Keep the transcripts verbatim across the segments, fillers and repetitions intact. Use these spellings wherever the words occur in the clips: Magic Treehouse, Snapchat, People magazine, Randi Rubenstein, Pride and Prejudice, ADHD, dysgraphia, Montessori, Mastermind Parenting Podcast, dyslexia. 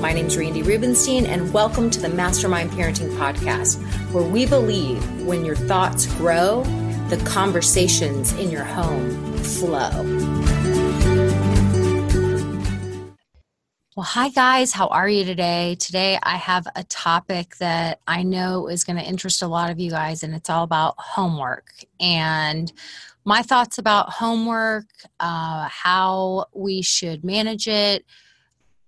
My name's Randi Rubenstein, and welcome to the Mastermind Parenting Podcast, where we believe when your thoughts grow, the conversations in your home flow. Well, hi guys, how are you today? Today I have a topic that I know is going to interest a lot of you guys, and it's all about homework and my thoughts about homework, uh, how we should manage it,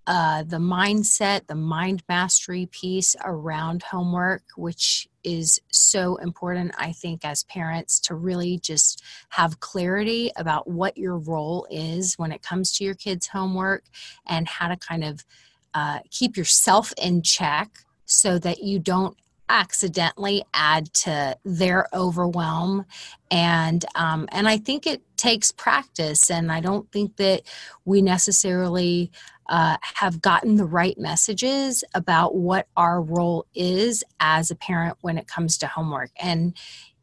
Uh, the mindset, the mind mastery piece around homework, which is so important, I think, as parents to really just have clarity about what your role is when it comes to your kids' homework and how to kind of uh, keep yourself in check so that you don't accidentally add to their overwhelm. And um, and I think it takes practice, and I don't think that we necessarily Uh, have gotten the right messages about what our role is as a parent when it comes to homework. And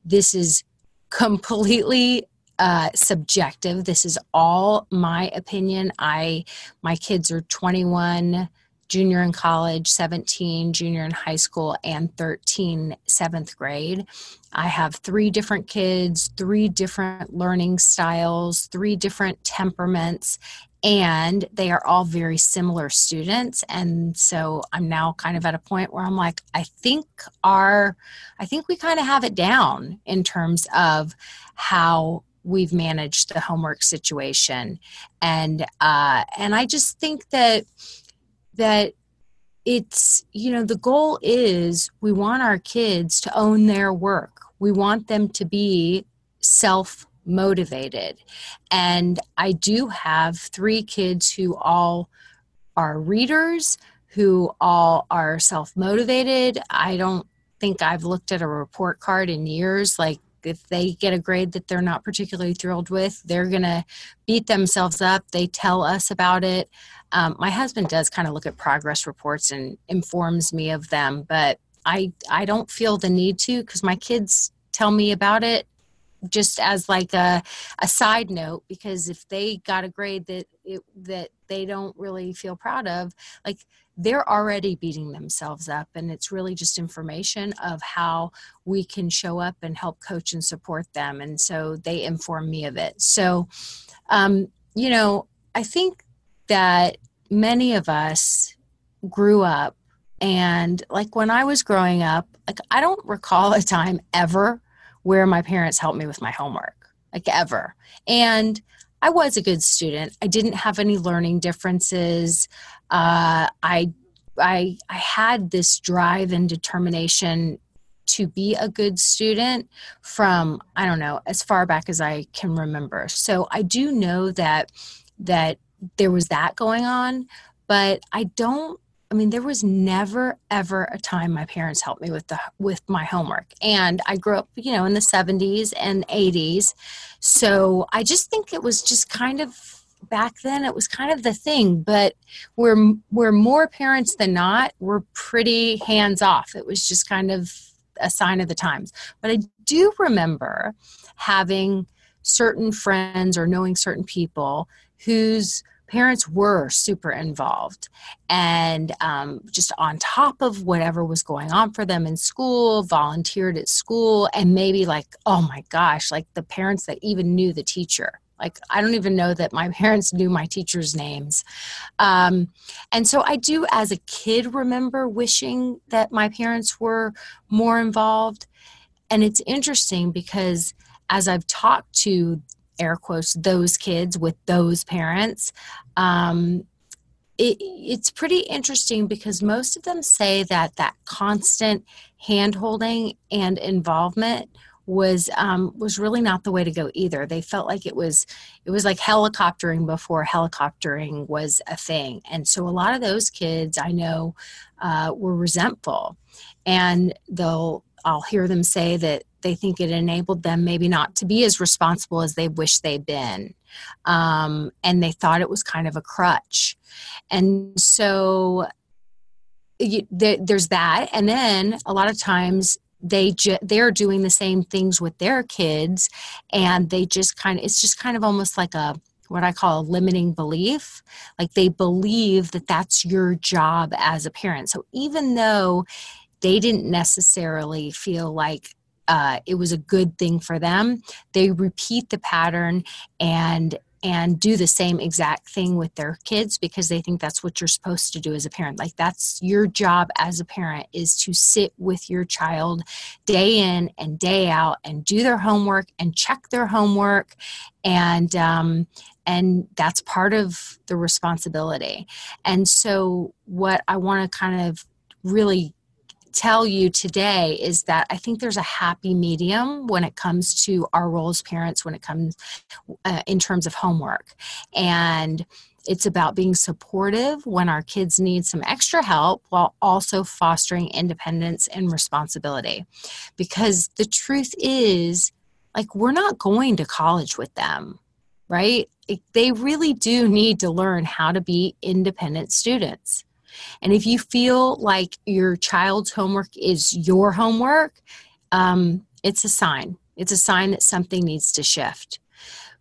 this is completely uh, subjective. This is all my opinion. I, my kids are twenty-one, junior in college, seventeen, junior in high school, and thirteen, seventh grade. I have three different kids, three different learning styles, three different temperaments, and they are all very similar students. And so I'm now kind of at a point where I'm like, I think our, I think we kind of have it down in terms of how we've managed the homework situation. And, uh, and I just think that, that it's, you know, the goal is we want our kids to own their work. We want them to be self motivated. And I do have three kids who all are readers, who all are self-motivated. I don't think I've looked at a report card in years. Like, if they get a grade that they're not particularly thrilled with, they're going to beat themselves up. They tell us about it. Um, my husband does kind of look at progress reports and informs me of them, but I, I don't feel the need to, because my kids tell me about it just as like a, a side note, because if they got a grade that it, that they don't really feel proud of, like, they're already beating themselves up. And it's really just information of how we can show up and help coach and support them. And so they inform me of it. So, um, you know, I think that many of us grew up, and like when I was growing up, like I don't recall a time ever where my parents helped me with my homework, like ever. And I was a good student. I didn't have any learning differences. Uh, I, I, I had this drive and determination to be a good student from, I don't know, as far back as I can remember. So I do know that, that there was that going on, but I don't, I mean, there was never, ever a time my parents helped me with the with my homework. And I grew up, you know, in the seventies and eighties. So I just think it was just kind of, back then it was kind of the thing, but we're, we're more parents than not, we're pretty hands off. It was just kind of a sign of the times. But I do remember having certain friends or knowing certain people whose parents were super involved and um, just on top of whatever was going on for them in school, volunteered at school, and maybe like, oh my gosh, like the parents that even knew the teacher. Like, I don't even know that my parents knew my teachers' names. Um, and so I do, as a kid, remember wishing that my parents were more involved. And it's interesting because as I've talked to, air quotes, those kids with those parents, um, it, it's pretty interesting because most of them say that that constant hand-holding and involvement was um, was really not the way to go either. They felt like it was it was like helicoptering before helicoptering was a thing. And so a lot of those kids I know uh, were resentful, and they'll I'll hear them say that they think it enabled them maybe not to be as responsible as they wish they'd been, um, and they thought it was kind of a crutch. And so you, th- there's that, and then a lot of times they ju- they're doing the same things with their kids, and they just kind of, it's just kind of almost like a, what I call a limiting belief. Like they believe that that's your job as a parent. So even though they didn't necessarily feel like uh, it was a good thing for them, they repeat the pattern and and do the same exact thing with their kids because they think that's what you're supposed to do as a parent. Like that's your job as a parent, is to sit with your child day in and day out and do their homework and check their homework, and um, and that's part of the responsibility. And so what I want to kind of really tell you today is that I think there's a happy medium when it comes to our role as parents, when it comes uh, in terms of homework. And it's about being supportive when our kids need some extra help while also fostering independence and responsibility. Because the truth is, like, we're not going to college with them, right? It, they really do need to learn how to be independent students. And if you feel like your child's homework is your homework, um, it's a sign. It's a sign that something needs to shift,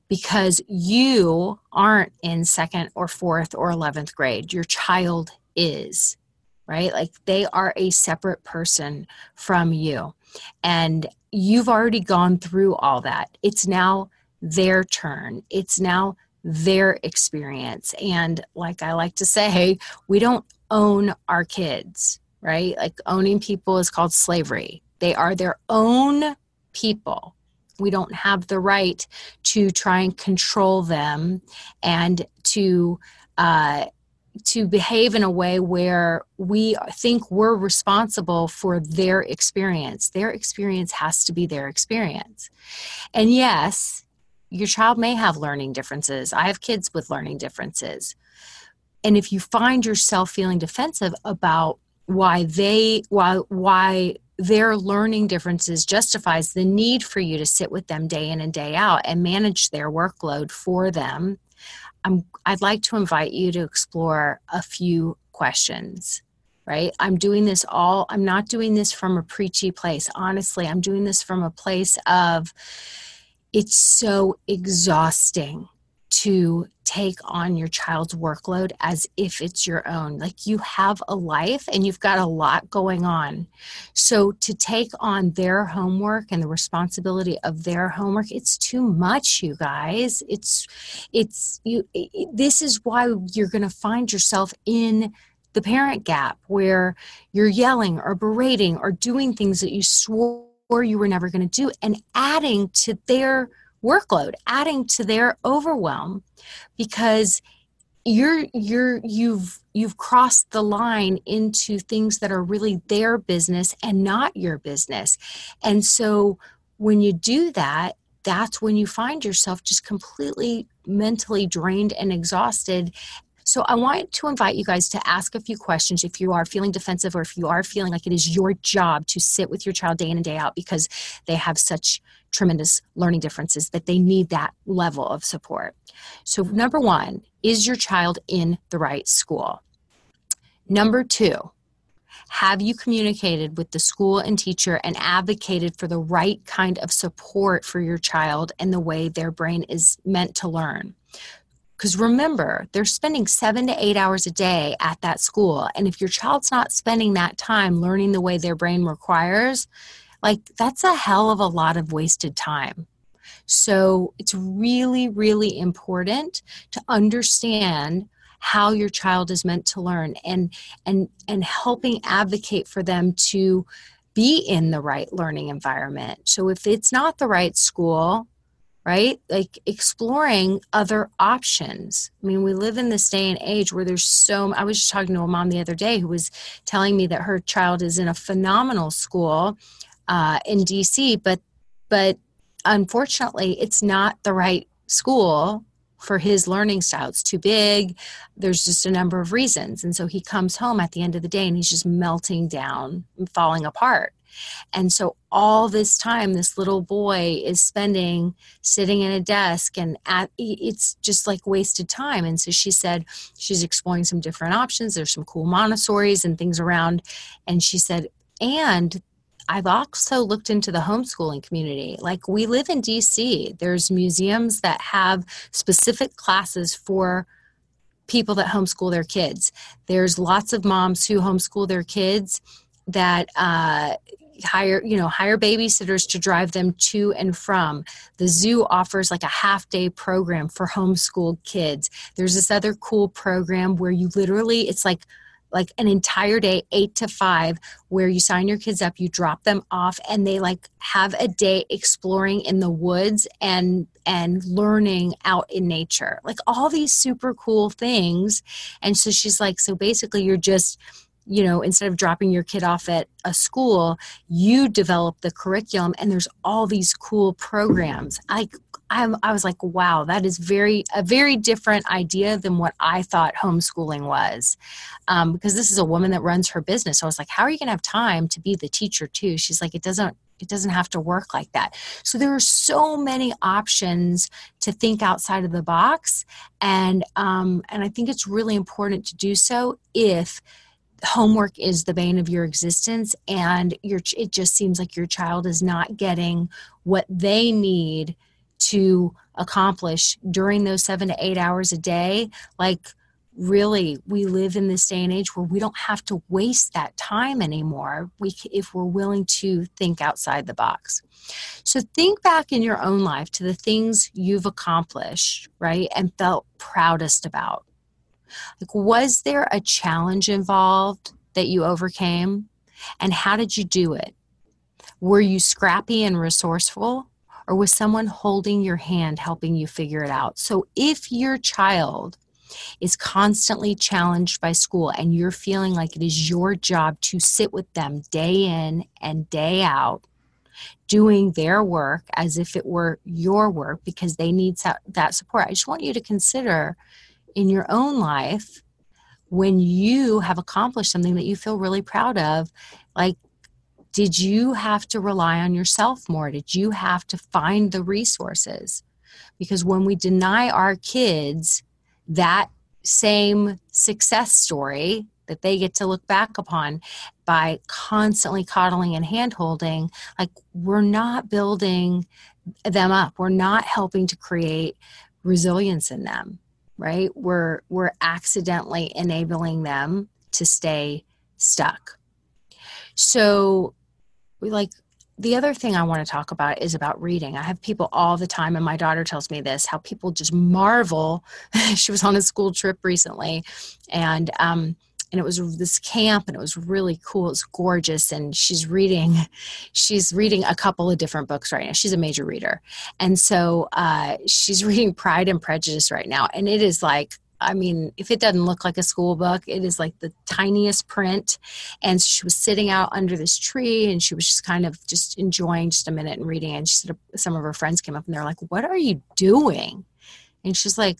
because you aren't in second or fourth or eleventh grade. Your child is, right? Like they are a separate person from you. And you've already gone through all that. It's now their turn. It's now their experience. And like I like to say, we don't own our kids, right? Like owning people is called slavery. They are their own people. We don't have the right to try and control them and to uh, to behave in a way where we think we're responsible for their experience. Their experience has to be their experience. And yes, your child may have learning differences. I have kids with learning differences. And if you find yourself feeling defensive about why they, why, why their learning differences justifies the need for you to sit with them day in and day out and manage their workload for them, I'm, I'd like to invite you to explore a few questions, right? I'm doing this all, I'm not doing this from a preachy place. Honestly, I'm doing this from a place of, it's so exhausting to take on your child's workload as if it's your own. Like you have a life and you've got a lot going on. So to take on their homework and the responsibility of their homework, it's too much, you guys. It's, it's, you, it, this is why you're going to find yourself in the parent gap, where you're yelling or berating or doing things that you swore or you were never going to do, and adding to their workload, adding to their overwhelm, because you're you're you've you've crossed the line into things that are really their business and not your business. And so when you do that, that's when you find yourself just completely mentally drained and exhausted. So I want to invite you guys to ask a few questions if you are feeling defensive, or if you are feeling like it is your job to sit with your child day in and day out because they have such tremendous learning differences that they need that level of support. So number one, is your child in the right school? Number two, have you communicated with the school and teacher and advocated for the right kind of support for your child and the way their brain is meant to learn? Because remember, they're spending seven to eight hours a day at that school. And if your child's not spending that time learning the way their brain requires, like that's a hell of a lot of wasted time. So it's really, really important to understand how your child is meant to learn and and and helping advocate for them to be in the right learning environment. So if it's not the right school, right, like exploring other options. I mean, we live in this day and age where there's so, I was just talking to a mom the other day who was telling me that her child is in a phenomenal school uh, in D C, but but unfortunately, it's not the right school for his learning style. It's too big. There's just a number of reasons. And so he comes home at the end of the day and he's just melting down and falling apart. And so all this time, this little boy is spending sitting at a desk and at, it's just like wasted time. And so she said she's exploring some different options. There's some cool Montessoris and things around. And she said, and I've also looked into the homeschooling community. Like we live in D C, there's museums that have specific classes for people that homeschool their kids. There's lots of moms who homeschool their kids that uh, hire, you know, hire babysitters to drive them to and from. The zoo offers like a half day program for homeschooled kids. There's this other cool program where you literally, it's like, like an entire day, eight to five, where you sign your kids up, you drop them off, and they like have a day exploring in the woods and and learning out in nature. Like all these super cool things. And so she's like, so basically you're just, you know, instead of dropping your kid off at a school, you develop the curriculum and there's all these cool programs. I, I, I was like, wow, that is very, a very different idea than what I thought homeschooling was. Um, because this is a woman that runs her business. So I was like, how are you going to have time to be the teacher too? She's like, it doesn't, it doesn't have to work like that. So there are so many options to think outside of the box. And, um, and I think it's really important to do so if homework is the bane of your existence and your, it just seems like your child is not getting what they need to accomplish during those seven to eight hours a day. Like really, we live in this day and age where we don't have to waste that time anymore we, if we're willing to think outside the box. So think back in your own life to the things you've accomplished, right, and felt proudest about. Like, was there a challenge involved that you overcame? And how did you do it? Were you scrappy and resourceful? Or was someone holding your hand helping you figure it out? So if your child is constantly challenged by school and you're feeling like it is your job to sit with them day in and day out, doing their work as if it were your work because they need that support, I just want you to consider in your own life, when you have accomplished something that you feel really proud of, like, did you have to rely on yourself more? Did you have to find the resources? Because when we deny our kids that same success story that they get to look back upon by constantly coddling and hand-holding, like, we're not building them up. We're not helping to create resilience in them. Right? We're, we're accidentally enabling them to stay stuck. So we like, the other thing I want to talk about is about reading. I have people all the time, and my daughter tells me this, how people just marvel. She was on a school trip recently and, um, and it was this camp and it was really cool. It's gorgeous. And she's reading, she's reading a couple of different books right now. She's a major reader. And so uh, she's reading Pride and Prejudice right now. And it is like, I mean, if it doesn't look like a school book, it is like the tiniest print. And she was sitting out under this tree and she was just kind of just enjoying just a minute and reading. And she said, some of her friends came up and they're like, what are you doing? And she's like,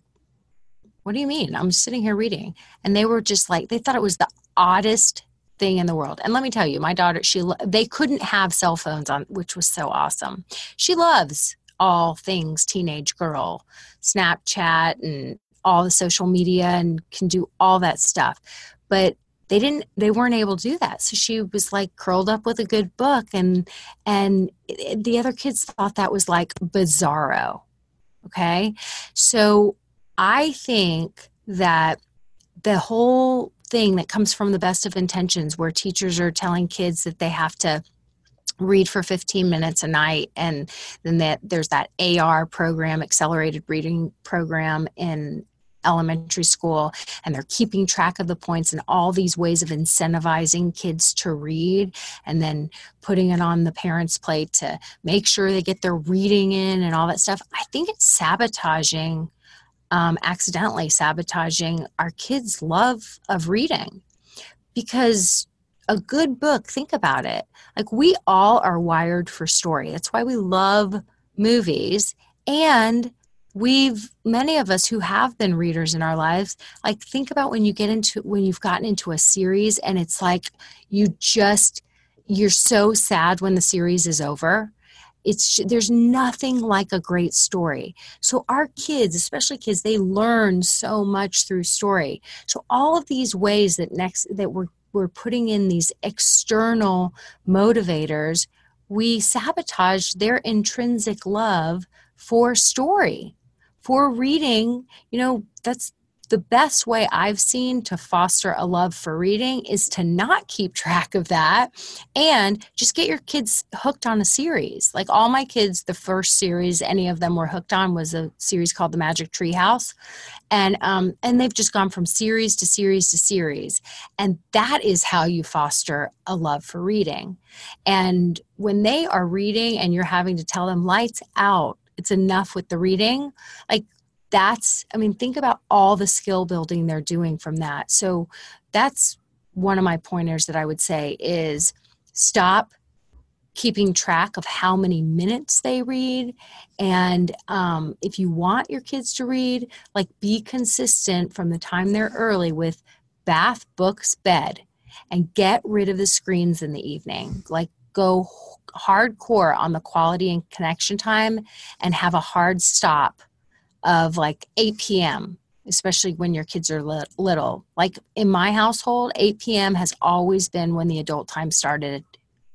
what do you mean? I'm sitting here reading. And they were just like, they thought it was the oddest thing in the world. And let me tell you, my daughter, she, they couldn't have cell phones on, which was so awesome. She loves all things teenage girl, Snapchat and all the social media and can do all that stuff. But they didn't, they weren't able to do that. So she was like curled up with a good book. And, and the other kids thought that was like bizarro. Okay. So I think that the whole thing that comes from the best of intentions where teachers are telling kids that they have to read for fifteen minutes a night. And then that there's that A R program, accelerated reading program in elementary school, and they're keeping track of the points and all these ways of incentivizing kids to read, and then putting it on the parents' plate to make sure they get their reading in and all that stuff. I think it's sabotaging, um, accidentally sabotaging our kids' love of reading, because a good book, think about it. Like, we all are wired for story. That's why we love movies. And we've, many of us who have been readers in our lives, like, think about when you get into, when you've gotten into a series and it's like, you just, you're so sad when the series is over. It's, there's nothing like a great story. So our kids, especially kids, they learn so much through story. So all of these ways that next, that we're, we're putting in these external motivators, we sabotage their intrinsic love for story. For reading, you know, that's the best way I've seen to foster a love for reading, is to not keep track of that and just get your kids hooked on a series. Like, all my kids, the first series any of them were hooked on was a series called The Magic Treehouse. And, um, and they've just gone from series to series to series. And that is how you foster a love for reading. And when they are reading and you're having to tell them, lights out, it's enough with the reading. Like, that's, I mean, think about all the skill building they're doing from that. So that's one of my pointers that I would say is stop keeping track of how many minutes they read. And um, if you want your kids to read, like, be consistent from the time they're early with bath, books, bed, and get rid of the screens in the evening. Like, go hardcore on the quality and connection time, and have a hard stop of like eight p.m., especially when your kids are little. Like, in my household, eight p.m. has always been when the adult time started,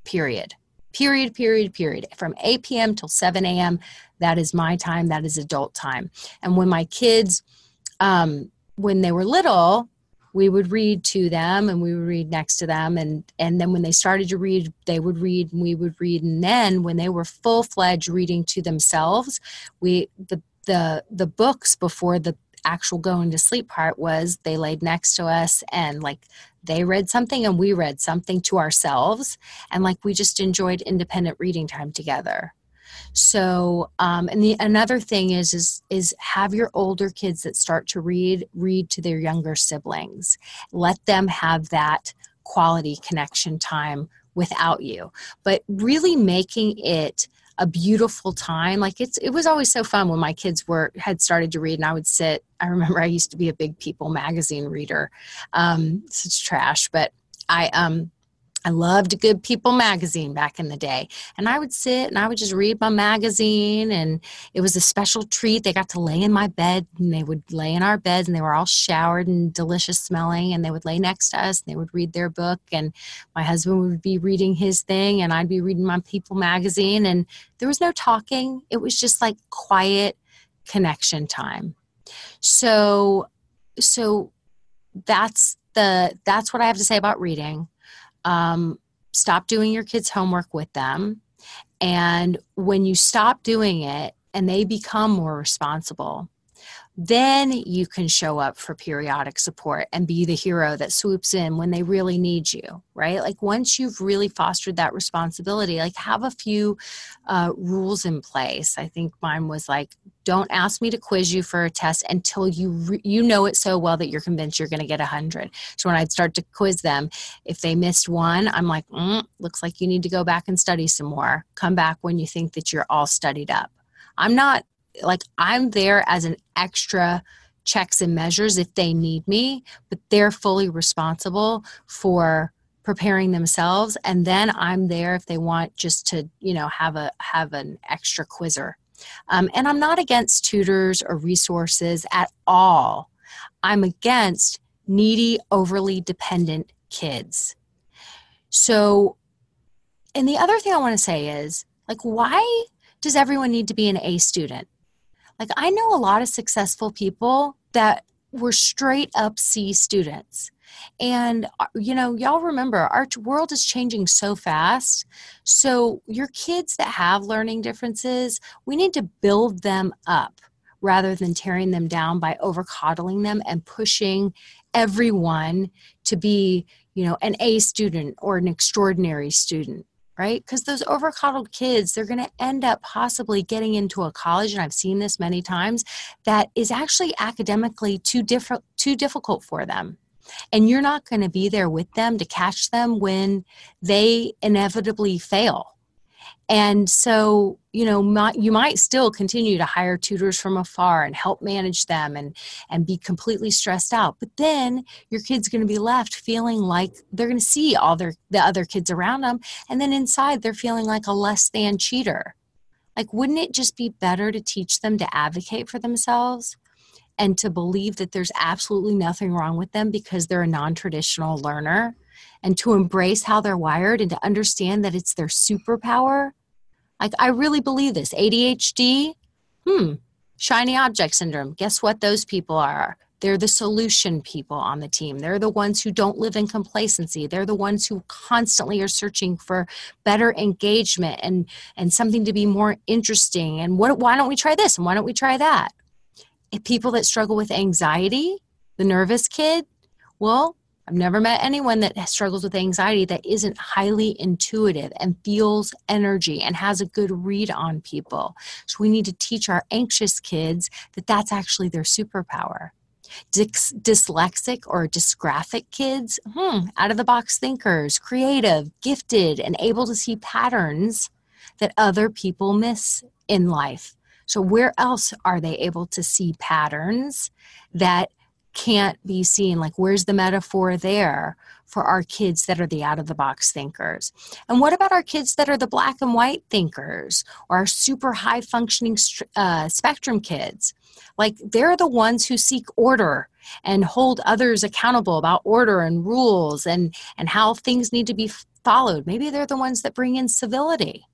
period. Period, period, period. From eight p.m. till seven a.m., that is my time. That is adult time. And when my kids, um, when they were little, we would read to them and we would read next to them. And, and then when they started to read, they would read and we would read. And then when they were full-fledged reading to themselves, we the the the books before the actual going to sleep part was they laid next to us, and like, they read something and we read something to ourselves. And like, we just enjoyed independent reading time together. So, um, and the, another thing is, is, is have your older kids that start to read, read to their younger siblings. Let them have that quality connection time without you, but really making it a beautiful time. Like, it's, it was always so fun when my kids were, had started to read, and I would sit, I remember I used to be a big People magazine reader, um, such trash, but I, um, I loved a good People magazine back in the day. And I would sit and I would just read my magazine, and it was a special treat. They got to lay in my bed, and they would lay in our beds, and they were all showered and delicious smelling, and they would lay next to us and they would read their book, and my husband would be reading his thing and I'd be reading my People magazine, and there was no talking. It was just like quiet connection time. So, so that's the, that's what I have to say about reading. Um, stop doing your kids' homework with them. And when you stop doing it and they become more responsible, then you can show up for periodic support and be the hero that swoops in when they really need you, right? Like, once you've really fostered that responsibility, like, have a few uh, rules in place. I think mine was like, don't ask me to quiz you for a test until you re- you know it so well that you're convinced you're going to get one hundred. So when I'd start to quiz them, if they missed one, I'm like, mm, looks like you need to go back and study some more. Come back when you think that you're all studied up. I'm not like, I'm there as an extra checks and measures if they need me, but they're fully responsible for preparing themselves. And then I'm there if they want just to, you know, have a, have an extra quizzer. Um, and I'm not against tutors or resources at all. I'm against needy, overly dependent kids. So, and the other thing I want to say is, like, why does everyone need to be an A student? Like, I know a lot of successful people that were straight up C students. And, you know, y'all remember, our world is changing so fast. So your kids that have learning differences, we need to build them up rather than tearing them down by overcoddling them and pushing everyone to be, you know, an A student or an extraordinary student, right? Because those overcoddled kids, they're going to end up possibly getting into a college, and I've seen this many times, that is actually academically too diff- too difficult for them. And you're not going to be there with them to catch them when they inevitably fail. And so, you know, my, you might still continue to hire tutors from afar and help manage them and, and be completely stressed out. But then your kid's going to be left feeling like they're going to see all their the other kids around them. And then inside, they're feeling like a less than cheater. Like, wouldn't it just be better to teach them to advocate for themselves and to believe that there's absolutely nothing wrong with them because they're a non-traditional learner, and to embrace how they're wired and to understand that it's their superpower? Like, I really believe this. A D H D, hmm, shiny object syndrome. Guess what those people are? They're the solution people on the team. They're the ones who don't live in complacency. They're the ones who constantly are searching for better engagement and, and something to be more interesting. And what, why don't we try this? And why don't we try that? If people that struggle with anxiety, the nervous kid, well, I've never met anyone that struggles with anxiety that isn't highly intuitive and feels energy and has a good read on people. So we need to teach our anxious kids that that's actually their superpower. Dys- dyslexic or dysgraphic kids, hmm, out-of-the-box thinkers, creative, gifted, and able to see patterns that other people miss in life. So where else are they able to see patterns that can't be seen? Like, where's the metaphor there for our kids that are the out-of-the-box thinkers? And what about our kids that are the black and white thinkers or our super high-functioning uh, spectrum kids? Like, they're the ones who seek order and hold others accountable about order and rules and, and how things need to be followed. Maybe they're the ones that bring in civility.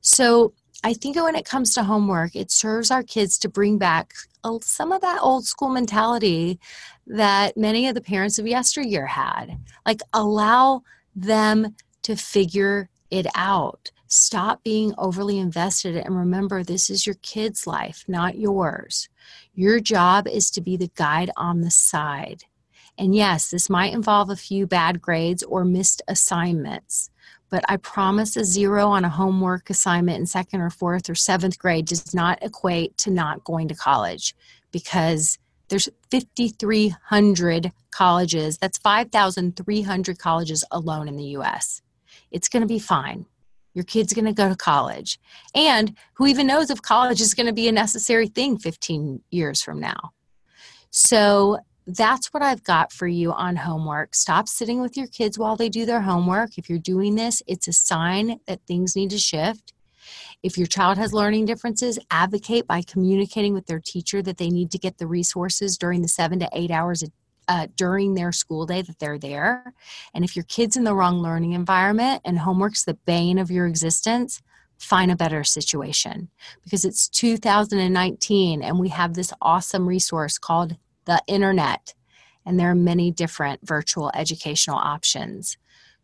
So I think when it comes to homework, it serves our kids to bring back some of that old school mentality that many of the parents of yesteryear had. Like, allow them to figure it out. Stop being overly invested, and remember, this is your kid's life, not yours. Your job is to be the guide on the side. And yes, this might involve a few bad grades or missed assignments, but I promise a zero on a homework assignment in second or fourth or seventh grade does not equate to not going to college, because there's five thousand three hundred colleges. That's five thousand three hundred colleges alone in the U S. It's going to be fine. Your kid's going to go to college. And who even knows if college is going to be a necessary thing fifteen years from now? So that's what I've got for you on homework. Stop sitting with your kids while they do their homework. If you're doing this, it's a sign that things need to shift. If your child has learning differences, advocate by communicating with their teacher that they need to get the resources during the seven to eight hours uh, during their school day that they're there. And if your kid's in the wrong learning environment and homework's the bane of your existence, find a better situation, because it's two thousand nineteen and we have this awesome resource called the internet, and there are many different virtual educational options.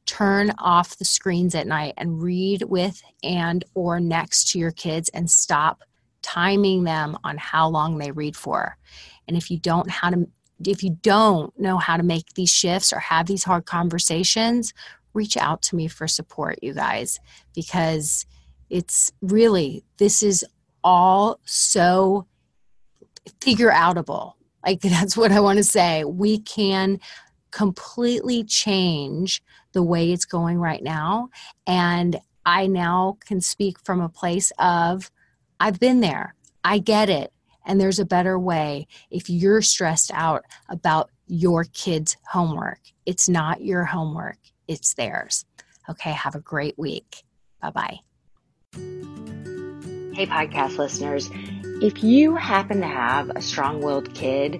Turn off the screens at night and read with and or next to your kids, and stop timing them on how long they read for. And if you don't how to if you don't know how to make these shifts or have these hard conversations, reach out to me for support, you guys, because it's really, this is all so figure outable. Like, that's what I want to say. We can completely change the way it's going right now. And I now can speak from a place of, I've been there. I get it. And there's a better way if you're stressed out about your kid's homework. It's not your homework. It's theirs. Okay, have a great week. Bye-bye. Hey, podcast listeners. If you happen to have a strong-willed kid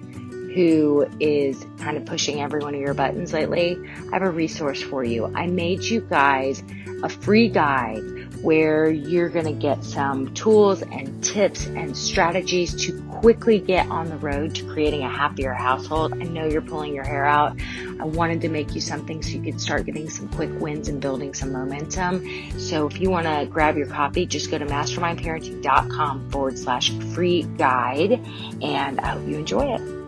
who is kind of pushing every one of your buttons lately, I have a resource for you. I made you guys a free guide where you're going to get some tools and tips and strategies to quickly get on the road to creating a happier household. I know you're pulling your hair out. I wanted to make you something so you could start getting some quick wins and building some momentum. So if you want to grab your copy, just go to mastermind parenting dot com forward slash free guide, and I hope you enjoy it.